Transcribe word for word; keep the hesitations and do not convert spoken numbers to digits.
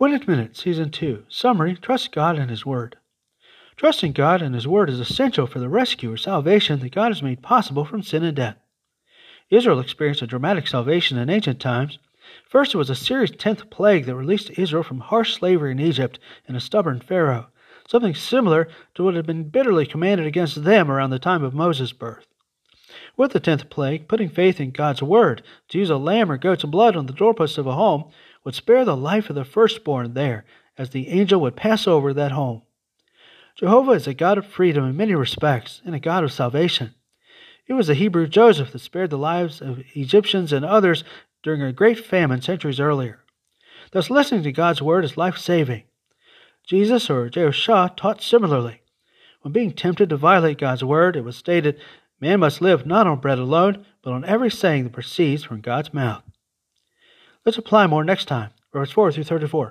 Brilliant Minutes, Season two. Summary, Trust God and His Word. Trusting God and His Word is essential for the rescue or salvation that God has made possible from sin and death. Israel experienced a dramatic salvation in ancient times. First, it was a serious tenth plague that released Israel from harsh slavery in Egypt and a stubborn Pharaoh, something similar to what had been bitterly commanded against them around the time of Moses' birth. With the tenth plague, putting faith in God's Word to use a lamb or goat's blood on the doorpost of a home would spare the life of the firstborn there, as the angel would pass over that home. Jehovah is a God of freedom in many respects, and a God of salvation. It was the Hebrew Joseph that spared the lives of Egyptians and others during a great famine centuries earlier. Thus, listening to God's Word is life-saving. Jesus, or Jehoshaphat, taught similarly. When being tempted to violate God's Word, it was stated, "Man must live not on bread alone, but on every saying that proceeds from God's mouth." Let's apply more next time. Verses four through thirty-four.